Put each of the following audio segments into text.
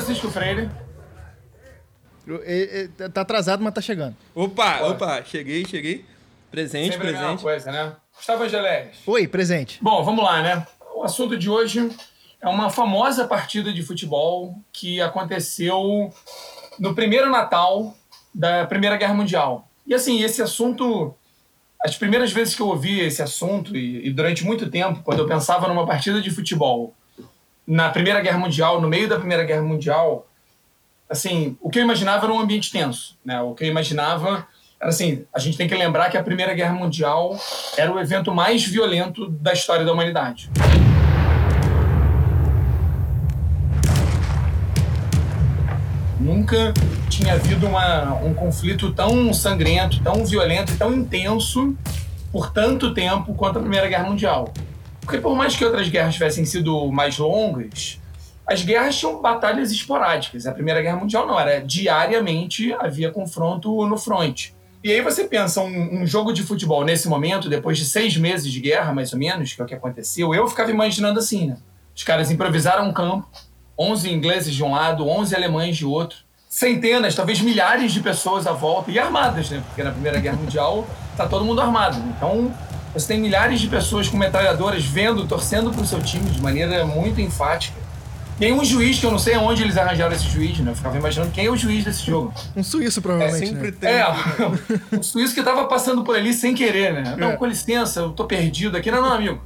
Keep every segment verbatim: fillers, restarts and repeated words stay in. Francisco Freire. Tá atrasado, mas tá chegando. Opa, Pode. opa, cheguei, cheguei. Presente, Sempre presente. Sempre coisa, né? Gustavo Angelés. Oi, presente. Bom, vamos lá, né? O assunto de hoje é uma famosa partida de futebol que aconteceu no primeiro Natal da Primeira Guerra Mundial. E assim, esse assunto... As primeiras vezes que eu ouvi esse assunto, e, e durante muito tempo, quando eu pensava numa partida de futebol na Primeira Guerra Mundial, no meio da Primeira Guerra Mundial, assim, o que eu imaginava era um ambiente tenso, né? O que eu imaginava era assim, a gente tem que lembrar que a Primeira Guerra Mundial era o evento mais violento da história da humanidade. Nunca tinha havido uma, um conflito tão sangrento, tão violento e tão intenso por tanto tempo quanto a Primeira Guerra Mundial. Porque por mais que outras guerras tivessem sido mais longas, as guerras tinham batalhas esporádicas. A Primeira Guerra Mundial não, era diariamente havia confronto no fronte. E aí você pensa, um, um jogo de futebol nesse momento, depois de seis meses de guerra, mais ou menos, que é o que aconteceu, eu ficava imaginando assim, né? Os caras improvisaram um campo, onze ingleses de um lado, onze alemães de outro, centenas, talvez milhares de pessoas à volta, e armadas, né? Porque na Primeira Guerra Mundial tá todo mundo armado. Então, você tem milhares de pessoas com metralhadoras vendo, torcendo pro seu time de maneira muito enfática. Tem um juiz, que eu não sei aonde eles arranjaram esse juiz, né? Eu ficava imaginando quem é o juiz desse jogo. Um suíço, provavelmente, é, sempre né? tem. É, um suíço que tava passando por ali sem querer, né? Não, é. com licença, eu tô perdido aqui. Não, não, amigo.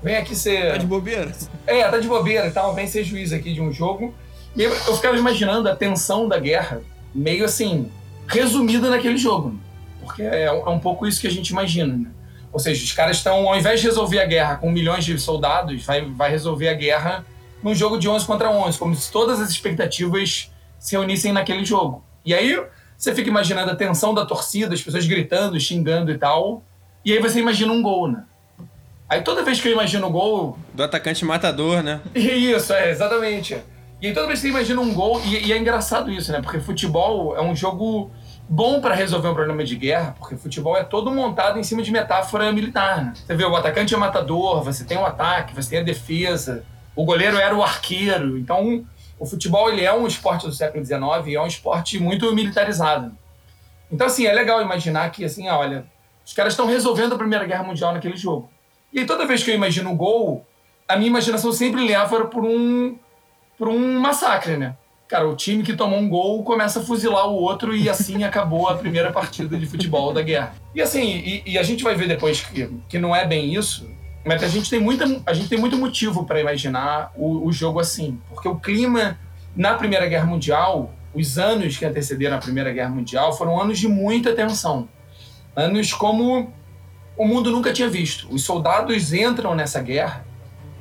Vem aqui ser... Tá de bobeira? É, tá de bobeira e tal. Vem ser juiz aqui de um jogo. E eu ficava imaginando a tensão da guerra meio assim, resumida naquele jogo. Porque é um pouco isso que a gente imagina, né? Ou seja, os caras estão, ao invés de resolver a guerra com milhões de soldados, vai, vai resolver a guerra num jogo de onze contra onze, como se todas as expectativas se reunissem naquele jogo. E aí você fica imaginando a tensão da torcida, as pessoas gritando, xingando e tal. E aí você imagina um gol, né? Aí toda vez que eu imagino um gol... Do atacante matador, né? Isso, é, exatamente. E aí toda vez que você imagina um gol... E, e é engraçado isso, né? Porque futebol é um jogo bom para resolver um problema de guerra, porque futebol é todo montado em cima de metáfora militar, né? Você vê, o atacante é matador, você tem o ataque, você tem a defesa, o goleiro era o arqueiro. Então, o futebol ele é um esporte do século dezenove e é um esporte muito militarizado. Então, assim, é legal imaginar que, assim, olha, os caras estão resolvendo a Primeira Guerra Mundial naquele jogo. E aí, toda vez que eu imagino um gol, a minha imaginação sempre leva por um, por um massacre, né? Cara, o time que tomou um gol começa a fuzilar o outro e assim acabou a primeira partida de futebol da guerra. E assim, e, e a gente vai ver depois que, que não é bem isso, mas a gente tem, muita, a gente tem muito motivo para imaginar o, o jogo assim. Porque o clima na Primeira Guerra Mundial, os anos que antecederam a Primeira Guerra Mundial, foram anos de muita tensão. Anos como... o mundo nunca tinha visto. Os soldados entram nessa guerra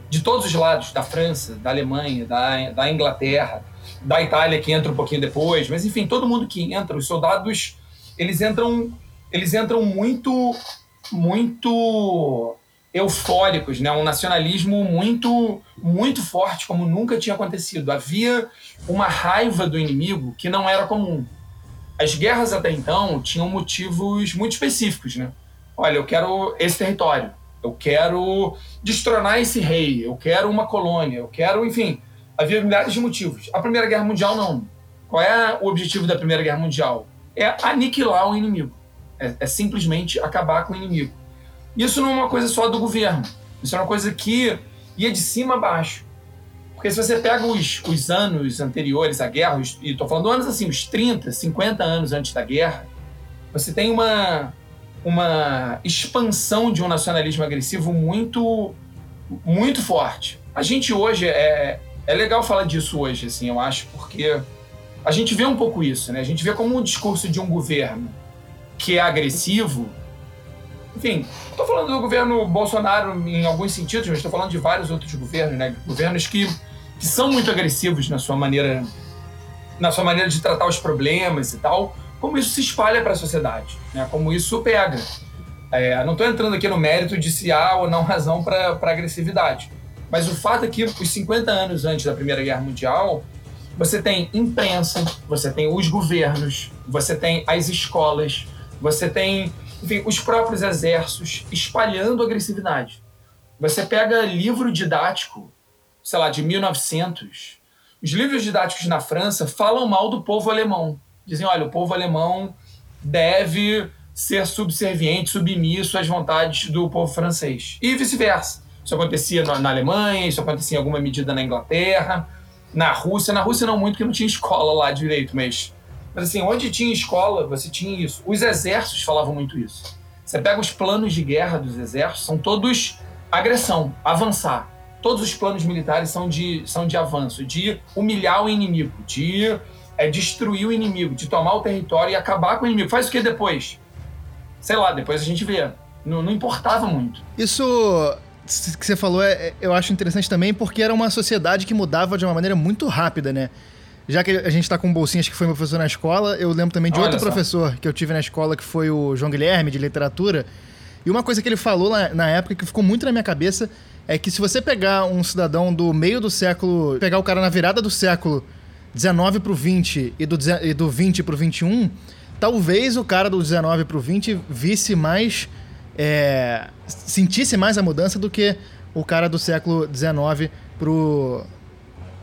de todos os lados, da França, da Alemanha, da, da Inglaterra, da Itália, que entra um pouquinho depois, mas enfim, todo mundo que entra, os soldados, eles entram, eles entram muito, muito eufóricos, né? Um nacionalismo muito, muito forte, como nunca tinha acontecido. Havia uma raiva do inimigo que não era comum. As guerras até então tinham motivos muito específicos, né? Olha, eu quero esse território, eu quero destronar esse rei, eu quero uma colônia, eu quero... Enfim, havia milhares de motivos. A Primeira Guerra Mundial, não. Qual é o objetivo da Primeira Guerra Mundial? É aniquilar o inimigo. É, é simplesmente acabar com o inimigo. Isso não é uma coisa só do governo. Isso é uma coisa que ia de cima a baixo. Porque se você pega os, os anos anteriores à guerra, os, e estou falando anos assim, os trinta, cinquenta anos antes da guerra, você tem uma... uma expansão de um nacionalismo agressivo muito, muito forte. A gente hoje, é, é legal falar disso hoje, assim, eu acho, porque a gente vê um pouco isso, né? A gente vê como um discurso de um governo que é agressivo, enfim, estou falando do governo Bolsonaro em alguns sentidos, mas estou falando de vários outros governos, né? Governos que, que são muito agressivos na sua maneira, na sua maneira de tratar os problemas e tal, como isso se espalha para a sociedade, né? Como isso pega. É, não estou entrando aqui no mérito de se há ou não razão para a agressividade, mas o fato é que, os cinquenta anos antes da Primeira Guerra Mundial, você tem imprensa, você tem os governos, você tem as escolas, você tem, enfim, os próprios exércitos espalhando agressividade. Você pega livro didático, sei lá, de mil e novecentos... Os livros didáticos na França falam mal do povo alemão. Dizem, olha, o povo alemão deve ser subserviente, submisso às vontades do povo francês. E vice-versa. Isso acontecia na Alemanha, isso acontecia em alguma medida na Inglaterra, na Rússia. Na Rússia não muito, porque não tinha escola lá direito, mas... Mas assim, onde tinha escola, você tinha isso. Os exércitos falavam muito isso. Você pega os planos de guerra dos exércitos, são todos agressão, avançar. Todos os planos militares são de, são de avanço, de humilhar o inimigo, de é, destruir o inimigo, de tomar o território e acabar com o inimigo. Faz o que depois? Sei lá, depois a gente vê. Não, não importava muito. Isso que você falou é, eu acho interessante também, porque era uma sociedade que mudava de uma maneira muito rápida, né? Já que a gente está com Bolsinhas, que foi meu professor na escola, eu lembro também de Olha outro só. professor que eu tive na escola, que foi o João Guilherme, de literatura. E uma coisa que ele falou na, na época, que ficou muito na minha cabeça, é que se você pegar um cidadão do meio do século... Pegar o cara na virada do século dezenove pro vinte e do, e do vinte pro vinte e um, talvez o cara do dezenove pro vinte visse mais... É, sentisse mais a mudança do que o cara do século dezenove pro...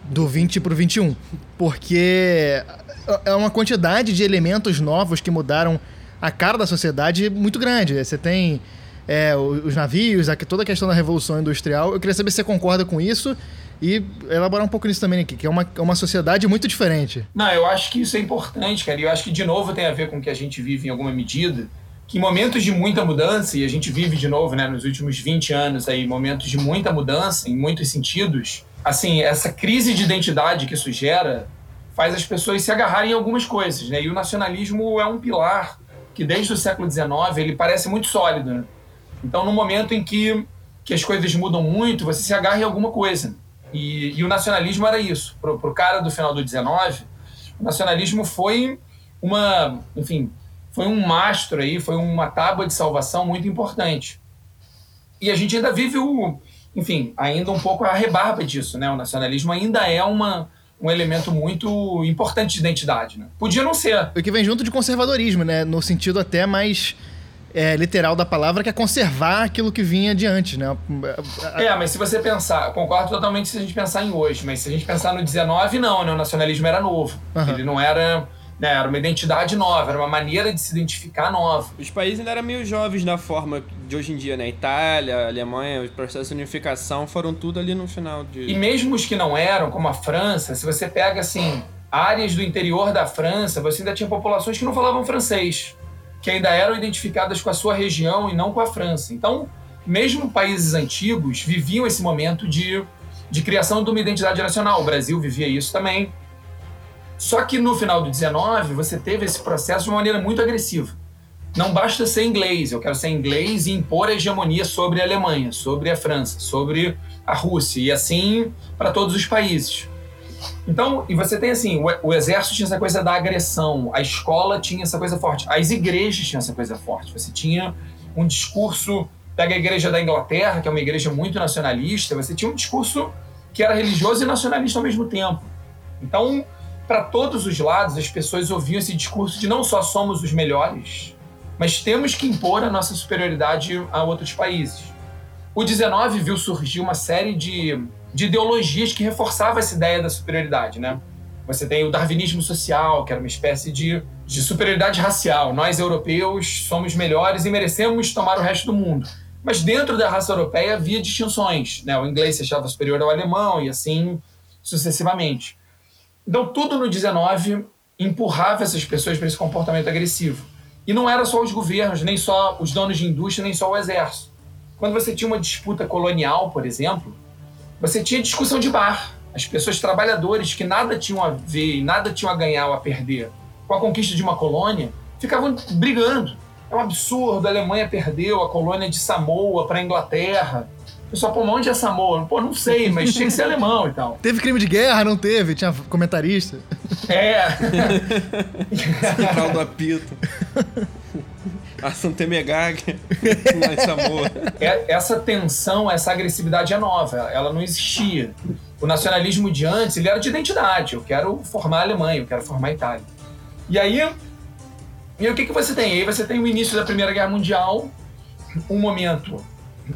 Do vinte pro vinte e um. Porque é uma quantidade de elementos novos que mudaram a cara da sociedade muito grande. Você tem é, os navios, aqui, toda a questão da Revolução Industrial. Eu queria saber se você concorda com isso e elaborar um pouco nisso também aqui, que é uma, uma sociedade muito diferente. Não, eu acho que isso é importante, cara. E eu acho que, de novo, tem a ver com o que a gente vive em alguma medida. Que em momentos de muita mudança, e a gente vive de novo, né, nos últimos vinte anos, aí, momentos de muita mudança em muitos sentidos, assim, essa crise de identidade que isso gera faz as pessoas se agarrarem em algumas coisas, né? E o nacionalismo é um pilar que desde o século dezenove ele parece muito sólido, né? Então, no momento em que, que as coisas mudam muito, você se agarra em alguma coisa. E, e o nacionalismo era isso. Pro, pro cara do final do dezenove, o nacionalismo foi uma, enfim, foi um mastro aí, foi uma tábua de salvação muito importante. E a gente ainda vive o, enfim, ainda um pouco a rebarba disso, né? O nacionalismo ainda é uma um elemento muito importante de identidade, né? Podia não ser. O que vem junto de conservadorismo, né? No sentido até mais é, literal da palavra, que é conservar aquilo que vinha de antes, né? É, mas se você pensar... Concordo totalmente se a gente pensar em hoje, mas se a gente pensar no dezenove, não, né? O nacionalismo era novo. Uhum. Ele não era... Né? Era uma identidade nova, era uma maneira de se identificar nova. Os países ainda eram meio jovens na forma de hoje em dia, né? Itália, Alemanha, os processos de unificação foram tudo ali no final de... E mesmo os que não eram, como a França, se você pega, assim, áreas do interior da França, você ainda tinha populações que não falavam francês, que ainda eram identificadas com a sua região e não com a França. Então, mesmo países antigos viviam esse momento de, de criação de uma identidade nacional. O Brasil vivia isso também. Só que no final do dezenove, você teve esse processo de uma maneira muito agressiva. Não basta ser inglês, eu quero ser inglês e impor a hegemonia sobre a Alemanha, sobre a França, sobre a Rússia, e assim para todos os países. Então, e você tem assim, o, o exército tinha essa coisa da agressão, a escola tinha essa coisa forte, as igrejas tinham essa coisa forte. Você tinha um discurso, pega a igreja da Inglaterra, que é uma igreja muito nacionalista, você tinha um discurso que era religioso e nacionalista ao mesmo tempo. Então... Para todos os lados, as pessoas ouviam esse discurso de não só somos os melhores, mas temos que impor a nossa superioridade a outros países. O dezenove viu surgir uma série de, de ideologias que reforçavam essa ideia da superioridade, né? Você tem o darwinismo social, que era uma espécie de, de superioridade racial. Nós, europeus, somos melhores e merecemos tomar o resto do mundo. Mas dentro da raça europeia havia distinções, né? O inglês se achava superior ao alemão e assim sucessivamente. Então, tudo no dezenove empurrava essas pessoas para esse comportamento agressivo. E não era só os governos, nem só os donos de indústria, nem só o exército. Quando você tinha uma disputa colonial, por exemplo, você tinha discussão de bar. As pessoas trabalhadoras que nada tinham a ver, nada tinham a ganhar ou a perder com a conquista de uma colônia, ficavam brigando. É um absurdo, a Alemanha perdeu a colônia de Samoa para a Inglaterra. Pessoal, pô, onde é Samoa? Pô, não sei, mas tinha que ser alemão e tal. Teve crime de guerra? Não teve? Tinha comentarista? É. Central do apito. Ação Temegaga. Lá em Samoa. Essa tensão, essa agressividade é nova. Ela não existia. O nacionalismo de antes, ele era de identidade. Eu quero formar a Alemanha, eu quero formar a Itália. E aí, e aí o que, que você tem? Aí você tem o início da Primeira Guerra Mundial, um momento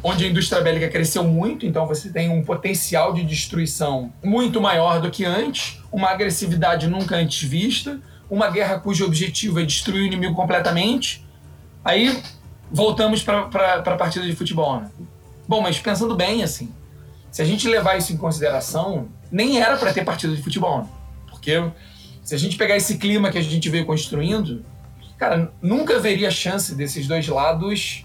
onde a indústria bélica cresceu muito, então você tem um potencial de destruição muito maior do que antes, uma agressividade nunca antes vista, uma guerra cujo objetivo é destruir o inimigo completamente. Aí voltamos para a partida de futebol, né? Bom, mas pensando bem, assim, se a gente levar isso em consideração, nem era para ter partida de futebol, né? Porque se a gente pegar esse clima que a gente veio construindo, cara, nunca haveria chance desses dois lados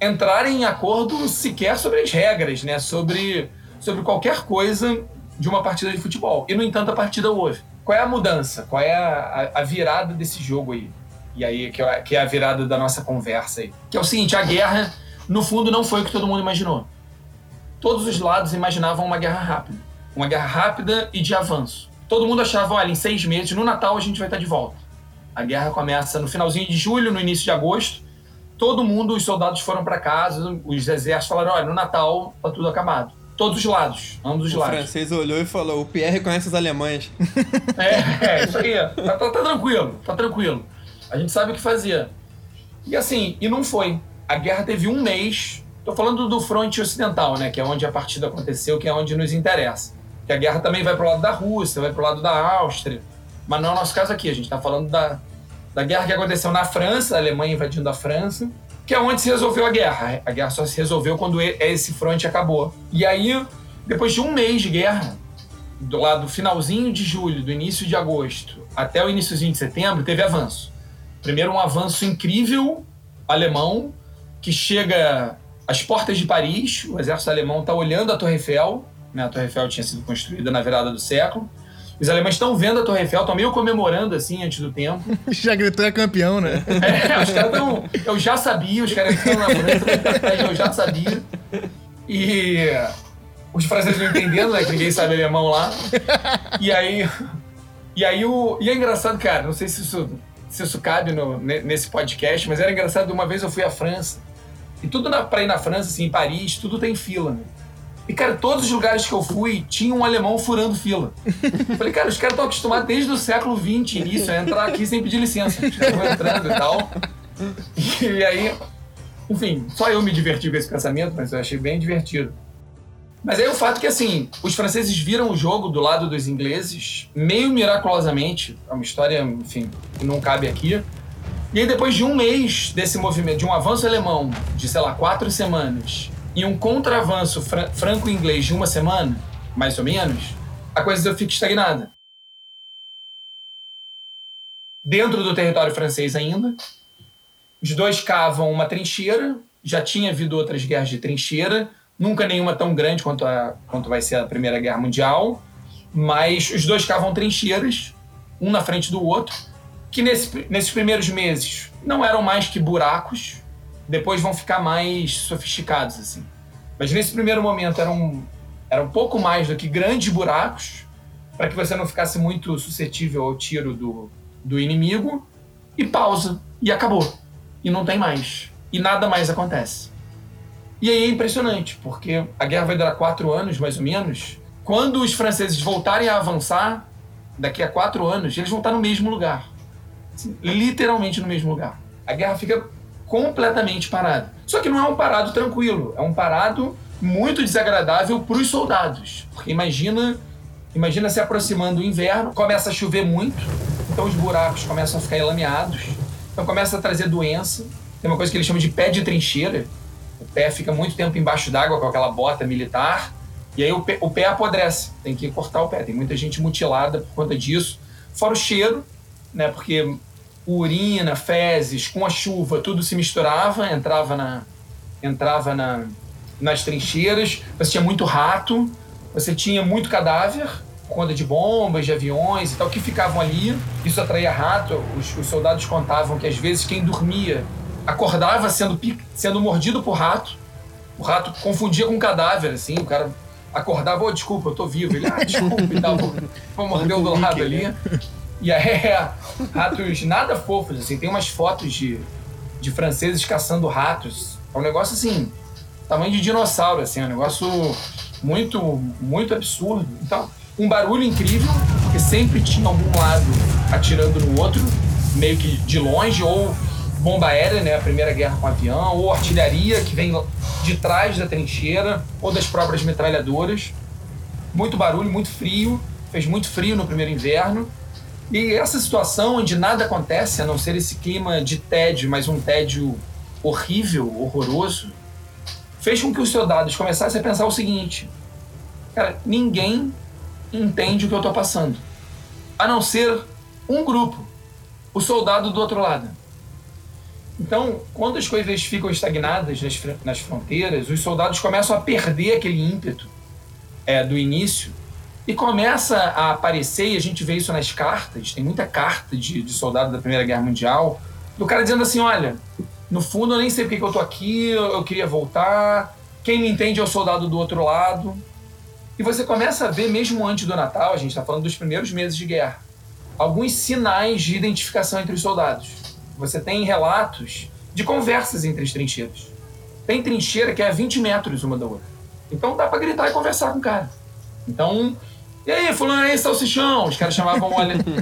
entrarem em acordo sequer sobre as regras, né? Sobre, sobre qualquer coisa de uma partida de futebol. E, no entanto, a partida houve. Qual é a mudança? Qual é a, a, a virada desse jogo aí? E aí, que é, que é a virada da nossa conversa aí. Que é o seguinte, a guerra, no fundo, não foi o que todo mundo imaginou. Todos os lados imaginavam uma guerra rápida. Uma guerra rápida e de avanço. Todo mundo achava, olha, em seis meses, no Natal, a gente vai estar de volta. A guerra começa no finalzinho de julho, no início de agosto. Todo mundo, os soldados foram para casa, os exércitos falaram, olha, no Natal tá tudo acabado. Todos os lados, ambos os lados. O francês olhou e falou, o Pierre conhece os alemães. É, é isso aí. Tá, tá, tá tranquilo, tá tranquilo. A gente sabe o que fazer. E assim, e não foi. A guerra teve um mês, tô falando do fronte ocidental, né, que é onde a partida aconteceu, que é onde nos interessa. Que a guerra também vai pro lado da Rússia, vai pro lado da Áustria. Mas não é o nosso caso aqui, a gente tá falando da... da guerra que aconteceu na França, a Alemanha invadindo a França, que é onde se resolveu a guerra. A guerra só se resolveu quando esse fronte acabou. E aí, depois de um mês de guerra, do lado finalzinho de julho, do início de agosto, até o iniciozinho de setembro, teve avanço. Primeiro, um avanço incrível alemão, que chega às portas de Paris. O exército alemão está olhando a Torre Eiffel, né? A Torre Eiffel tinha sido construída na virada do século. Os alemães estão vendo a Torre Eiffel, estão meio comemorando, assim, antes do tempo. Já gritou, é campeão, né? É, os caras estão... Eu já sabia, os caras estão na França, eu já sabia. E os franceses não entendendo, né, que ninguém sabe alemão lá. E aí... E aí o... E é engraçado, cara, não sei se isso, se isso cabe no, nesse podcast, mas era engraçado, uma vez eu fui à França, e tudo na, pra ir na França, assim, em Paris, tudo tem fila, né? E, cara, todos os lugares que eu fui, tinha um alemão furando fila. Falei, cara, os caras estão acostumados desde o século vinte, início, a entrar aqui sem pedir licença. Os caras vão entrando e tal. E aí, enfim, só eu me diverti com esse pensamento, mas eu achei bem divertido. Mas aí o fato é que, assim, os franceses viram o jogo do lado dos ingleses, meio miraculosamente. É uma história, enfim, que não cabe aqui. E aí, depois de um mês desse movimento, de um avanço alemão, de, sei lá, quatro semanas... e um contravanço fran- franco-inglês de uma semana, mais ou menos, a coisa fica estagnada. Dentro do território francês ainda, os dois cavam uma trincheira, já tinha havido outras guerras de trincheira, nunca nenhuma tão grande quanto, a, quanto vai ser a Primeira Guerra Mundial, mas os dois cavam trincheiras, um na frente do outro, que nesse, nesses primeiros meses não eram mais que buracos, depois vão ficar mais sofisticados, assim. Mas nesse primeiro momento eram, eram pouco mais do que grandes buracos, para que você não ficasse muito suscetível ao tiro do, do inimigo, e pausa, e acabou. E não tem mais. E nada mais acontece. E aí é impressionante, porque a guerra vai durar quatro anos, mais ou menos. Quando os franceses voltarem a avançar, daqui a quatro anos, eles vão estar no mesmo lugar. Assim, literalmente no mesmo lugar. A guerra fica... completamente parado. Só que não é um parado tranquilo, é um parado muito desagradável para os soldados. Porque imagina, imagina se aproximando do inverno, começa a chover muito, então os buracos começam a ficar lameados, então começa a trazer doença. Tem uma coisa que eles chamam de pé de trincheira. O pé fica muito tempo embaixo d'água com aquela bota militar, e aí o pé, o pé apodrece, tem que cortar o pé. Tem muita gente mutilada por conta disso, fora o cheiro, né? Porque... urina, fezes, com a chuva, tudo se misturava, entrava, na, entrava na, nas trincheiras, você tinha muito rato, você tinha muito cadáver, por conta de bombas, de aviões e tal, que ficavam ali, isso atraía rato, os, os soldados contavam que às vezes quem dormia acordava sendo, sendo mordido por rato, o rato confundia com cadáver, assim, o cara acordava, oh, desculpa, eu tô vivo, ele, ah, desculpa, e tal, mordeu do lado ali. E é, ratos nada fofos, assim, tem umas fotos de, de franceses caçando ratos, é um negócio assim, tamanho de dinossauro, assim, é um negócio muito, muito absurdo. Então, um barulho incrível, porque sempre tinha algum lado atirando no outro, meio que de longe, ou bomba aérea, né, a Primeira Guerra com avião, ou artilharia que vem de trás da trincheira ou das próprias metralhadoras. Muito barulho, muito frio, fez muito frio no primeiro inverno. E essa situação onde nada acontece, a não ser esse clima de tédio, mas um tédio horrível, horroroso, fez com que os soldados começassem a pensar o seguinte: cara, ninguém entende o que eu estou passando, a não ser um grupo, o soldado do outro lado. Então, quando as coisas ficam estagnadas nas, nas fronteiras, os soldados começam a perder aquele ímpeto é, do início e começa a aparecer, e a gente vê isso nas cartas, tem muita carta de, de soldado da Primeira Guerra Mundial, do cara dizendo assim: olha, no fundo eu nem sei porque que eu tô aqui, eu queria voltar, quem me entende é o soldado do outro lado. E você começa a ver, mesmo antes do Natal, a gente está falando dos primeiros meses de guerra, alguns sinais de identificação entre os soldados. Você tem relatos de conversas entre as trincheiras. Tem trincheira que é a vinte metros uma da outra. Então dá para gritar e conversar com o cara. Então, e aí, fulano, aí, salsichão? Os caras chamavam,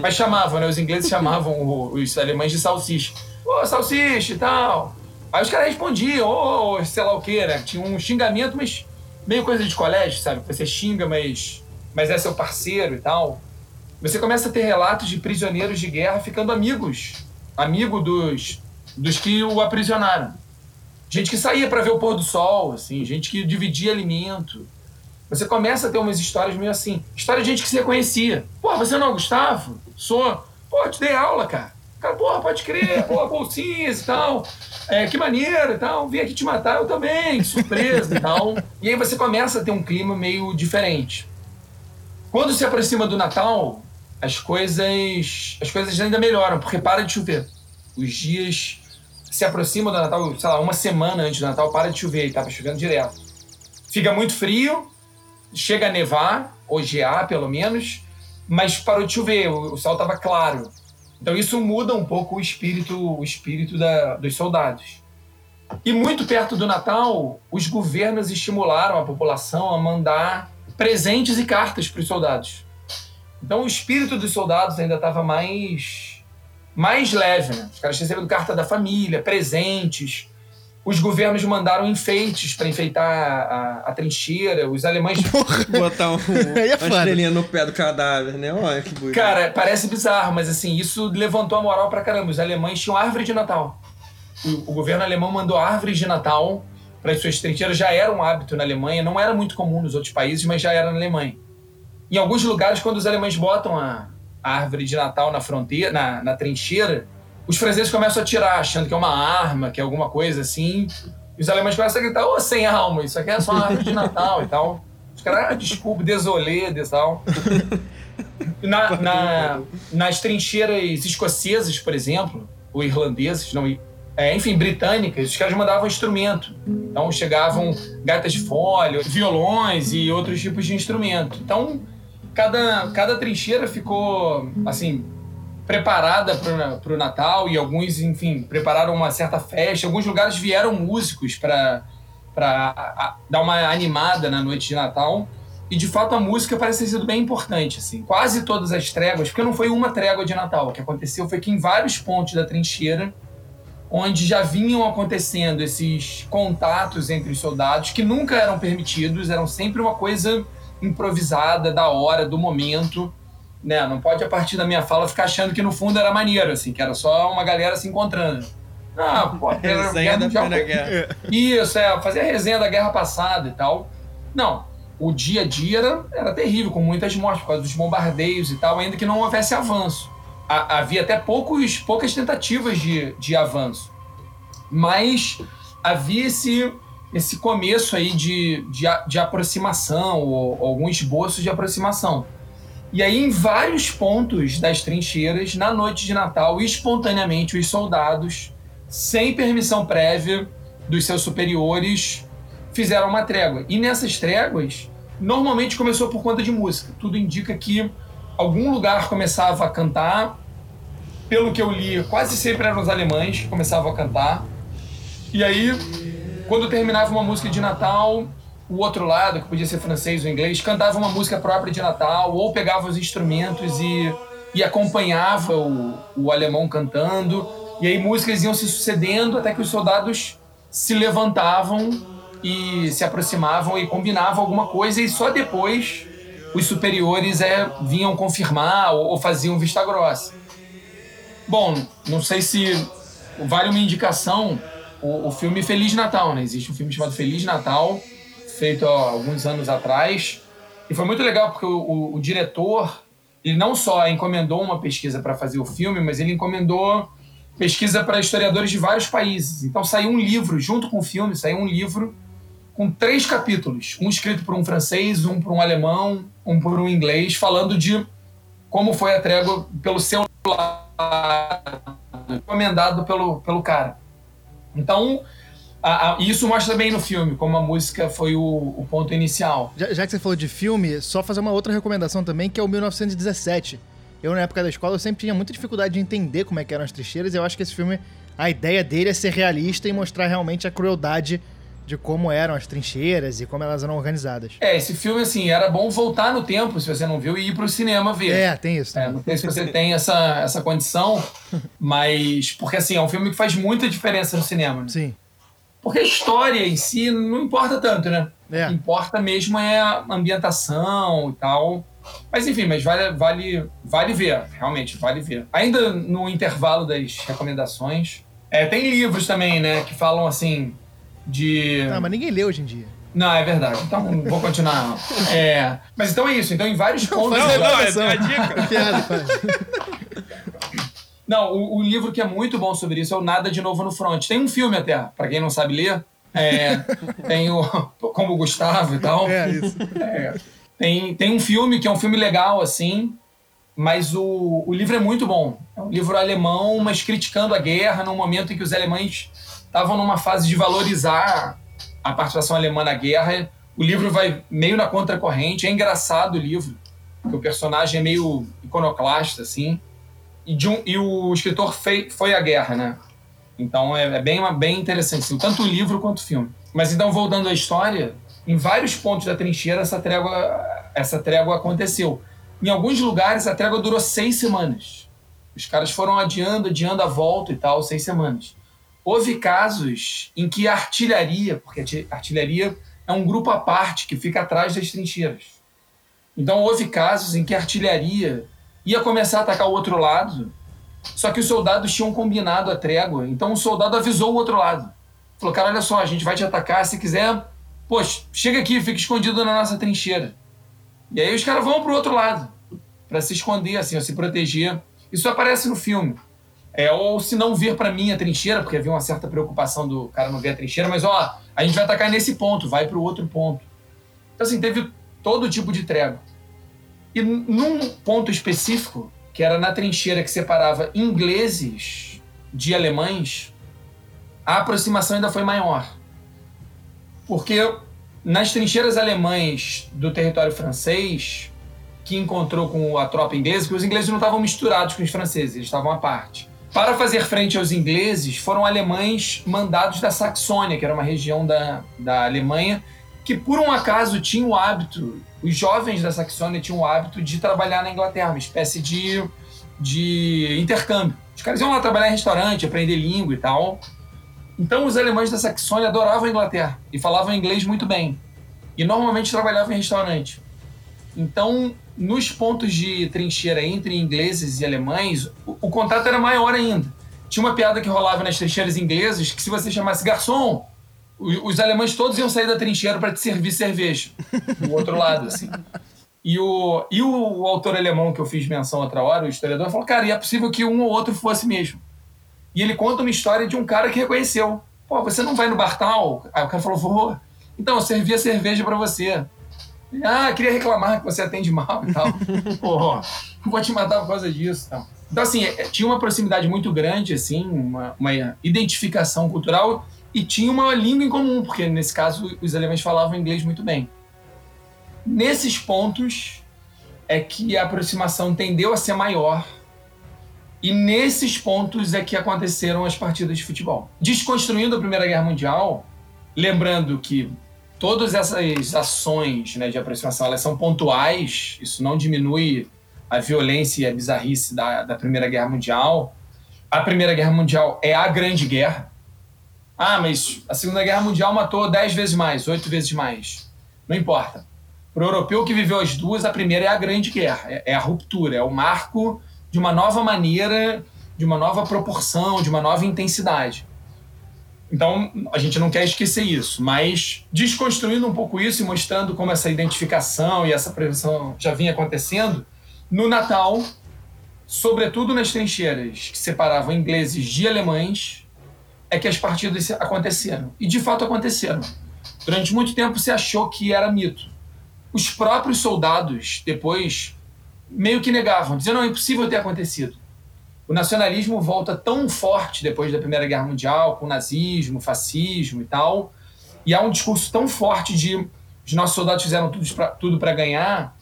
mas chamavam, né? Os ingleses chamavam os alemães de salsicha. Ô, salsicha e tal. Aí os caras respondiam, ô, sei lá o quê, né? Tinha um xingamento, mas meio coisa de colégio, sabe? Você xinga, mas, mas é seu parceiro e tal. Você começa a ter relatos de prisioneiros de guerra ficando amigos, amigo dos, dos que o aprisionaram. Gente que saía para ver o pôr do sol, assim, gente que dividia alimento. Você começa a ter umas histórias meio assim, história de gente que se reconhecia. Pô, você não é o Gustavo? Sou. Pô, eu te dei aula, cara. Cara, pô, pode crer, pô, Bolsinhas e tal, é, que maneiro e tal, vim aqui te matar, eu também, surpresa e tal. E aí você começa a ter um clima meio diferente. Quando se aproxima do Natal, as coisas, as coisas ainda melhoram, porque para de chover. Os dias se aproximam do Natal, sei lá, uma semana antes do Natal, para de chover, e tava chovendo direto. Fica muito frio, chega a nevar, ou gear pelo menos, mas parou de chover, o, o céu tava claro. Então isso muda um pouco o espírito, o espírito da, dos soldados. E muito perto do Natal, os governos estimularam a população a mandar presentes e cartas para os soldados. Então o espírito dos soldados ainda estava mais, mais leve, né? Os caras recebendo carta da família, presentes. Os governos mandaram enfeites para enfeitar a, a, a trincheira. Os alemães... Porra. Botar um, uma estrelinha no pé do cadáver, né? Olha que bonito. Cara, parece bizarro, mas assim, isso levantou a moral pra caramba. Os alemães tinham árvore de Natal. O, o governo alemão mandou árvores de Natal para as suas trincheiras. Já era um hábito na Alemanha. Não era muito comum nos outros países, mas já era na Alemanha. Em alguns lugares, quando os alemães botam a, a árvore de Natal na fronteira, na, na trincheira, os franceses começam a atirar, achando que é uma arma, que é alguma coisa assim. E os alemães começam a gritar: ô, oh, sem alma, isso aqui é só uma árvore de Natal e tal. Os caras, ah, desculpa, desolé, e tal. Na, na, nas trincheiras escocesas, por exemplo, ou irlandesas, não, é, enfim, britânicas, os caras mandavam instrumento. Então chegavam gaitas de folha, violões e outros tipos de instrumento. Então, cada, cada trincheira ficou, assim... preparada para o Natal, e alguns, enfim, prepararam uma certa festa. Alguns lugares vieram músicos para dar uma animada na noite de Natal. E, de fato, a música parece ter sido bem importante, assim. Quase todas as tréguas, porque não foi uma trégua de Natal. O que aconteceu foi que em vários pontos da trincheira, onde já vinham acontecendo esses contatos entre os soldados, que nunca eram permitidos, eram sempre uma coisa improvisada, da hora, do momento... Né? Não pode, a partir da minha fala, ficar achando que no fundo era maneiro, assim, que era só uma galera se encontrando. Não, pô, era resenha da primeira guerra. Isso, é, fazer a resenha da guerra passada e tal. Não, o dia a dia era, era terrível, com muitas mortes, por causa dos bombardeios e tal, ainda que não houvesse avanço. Há, havia até poucos, poucas tentativas de, de avanço. Mas havia esse, esse começo aí de, de, de aproximação, ou, ou algum esboço de aproximação. E aí, em vários pontos das trincheiras, na noite de Natal, espontaneamente, os soldados, sem permissão prévia dos seus superiores, fizeram uma trégua. E nessas tréguas, normalmente começou por conta de música. Tudo indica que algum lugar começava a cantar. Pelo que eu li, quase sempre eram os alemães que começavam a cantar. E aí, quando terminava uma música de Natal... o outro lado, que podia ser francês ou inglês, cantava uma música própria de Natal, ou pegava os instrumentos e, e acompanhava o, o alemão cantando. E aí músicas iam se sucedendo até que os soldados se levantavam e se aproximavam e combinavam alguma coisa, e só depois os superiores é, vinham confirmar ou, ou faziam vista grossa. Bom, não sei se vale uma indicação, o, o filme Feliz Natal, né? Existe um filme chamado Feliz Natal, feito ó, alguns anos atrás, e foi muito legal porque o, o, o diretor, ele não só encomendou uma pesquisa para fazer o filme, mas ele encomendou pesquisa para historiadores de vários países. Então saiu um livro, junto com o filme, saiu um livro com três capítulos, um escrito por um francês, um por um alemão, um por um inglês, falando de como foi a trégua pelo seu lado, encomendado pelo, pelo cara. Então, a, a, isso mostra bem no filme, como a música foi o, o ponto inicial. Já, já que você falou de filme, só fazer uma outra recomendação também, que é o mil novecentos e dezessete. Eu, na época da escola, eu sempre tinha muita dificuldade de entender como é que eram as trincheiras, e eu acho que esse filme, a ideia dele é ser realista e mostrar realmente a crueldade de como eram as trincheiras e como elas eram organizadas. É, esse filme, assim, era bom voltar no tempo, se você não viu, e ir pro cinema ver. É, tem isso. É, não sei se você tem essa, essa condição, mas... Porque, assim, é um filme que faz muita diferença no cinema, né? Sim. Porque a história em si não importa tanto, né? É. O que importa mesmo é a ambientação e tal... Mas enfim, mas vale, vale, vale ver, realmente, vale ver. Ainda no intervalo das recomendações, é, tem livros também, né, que falam assim, de... Ah, mas ninguém lê hoje em dia. Não, é verdade, então vou continuar. É, mas então é isso, então em vários pontos... Não, não, é a dica. Não, o, o livro que é muito bom sobre isso é o Nada de Novo no Fronte. Tem um filme até, pra quem não sabe ler, é, tem o... Como o Gustavo e tal. É, isso. É... Tem, tem um filme que é um filme legal, assim, mas o, o livro é muito bom. É um livro alemão, mas criticando a guerra num momento em que os alemães estavam numa fase de valorizar a participação alemã na guerra. O livro vai meio na contracorrente. É engraçado o livro, porque o personagem é meio iconoclasta, assim. E, de um, e o escritor fei, foi à guerra, né? Então é, é bem, uma, bem interessante, assim, tanto o livro quanto o filme. Mas então, voltando à história... Em vários pontos da trincheira, essa trégua, essa trégua aconteceu. Em alguns lugares, a trégua durou seis semanas. Os caras foram adiando, adiando a volta e tal, seis semanas. Houve casos em que a artilharia, porque a artilharia é um grupo à parte que fica atrás das trincheiras. Então, houve casos em que a artilharia ia começar a atacar o outro lado, só que os soldados tinham combinado a trégua. Então, um soldado avisou o outro lado. Falou, cara, olha só, a gente vai te atacar, se quiser... Poxa, chega aqui, fica escondido na nossa trincheira. E aí os caras vão pro outro lado, para se esconder, assim, ou se proteger. Isso aparece no filme. É, ou se não vir pra minha trincheira, porque havia uma certa preocupação do cara não ver a trincheira, mas ó, a gente vai atacar nesse ponto, vai pro outro ponto. Então assim, teve todo tipo de trégua. E num ponto específico, que era na trincheira que separava ingleses de alemães, a aproximação ainda foi maior. Porque nas trincheiras alemãs do território francês, que encontrou com a tropa inglesa, que os ingleses não estavam misturados com os franceses, eles estavam à parte. Para fazer frente aos ingleses, foram alemães mandados da Saxônia, que era uma região da, da Alemanha, que por um acaso tinha o hábito, os jovens da Saxônia tinham o hábito de trabalhar na Inglaterra, uma espécie de, de intercâmbio. Os caras iam lá trabalhar em restaurante, aprender língua e tal... Então, os alemães da Saxônia adoravam a Inglaterra e falavam inglês muito bem. E, normalmente, trabalhavam em restaurante. Então, nos pontos de trincheira entre ingleses e alemães, o, o contato era maior ainda. Tinha uma piada que rolava nas trincheiras inglesas, que se você chamasse garçom, os, os alemães todos iam sair da trincheira para te servir cerveja. Do outro lado, assim. E o, e o, o autor alemão que eu fiz menção outra hora, o historiador, falou, cara, e é possível que um ou outro fosse mesmo. E ele conta uma história de um cara que reconheceu. Pô, você não vai no bar tal? Aí o cara falou, vou. Então, eu servi a cerveja pra você. Ele, ah, queria reclamar que você atende mal e tal. Pô, vou te matar por causa disso. Tal. Então, assim, tinha uma proximidade muito grande, assim, uma, uma identificação cultural e tinha uma língua em comum, porque, nesse caso, os alemães falavam inglês muito bem. Nesses pontos é que a aproximação tendeu a ser maior. E nesses pontos é que aconteceram as partidas de futebol. Desconstruindo a Primeira Guerra Mundial, lembrando que todas essas ações, né, de aproximação, elas são pontuais, isso não diminui a violência e a bizarrice da, da Primeira Guerra Mundial. A Primeira Guerra Mundial é a grande guerra. Ah, mas a Segunda Guerra Mundial matou dez vezes mais, oito vezes mais. Não importa. Para o europeu que viveu as duas, a primeira é a grande guerra, é a ruptura, é o marco de uma nova maneira, de uma nova proporção, de uma nova intensidade. Então, a gente não quer esquecer isso, mas desconstruindo um pouco isso e mostrando como essa identificação e essa prevenção já vinha acontecendo, no Natal, sobretudo nas trincheiras que separavam ingleses de alemães, é que as partidas aconteceram. E de fato aconteceram. Durante muito tempo se achou que era mito. Os próprios soldados, depois, meio que negavam, dizendo não, é impossível ter acontecido. O nacionalismo volta tão forte depois da Primeira Guerra Mundial, com o nazismo, fascismo e tal, e há um discurso tão forte de os nossos soldados fizeram tudo para ganhar,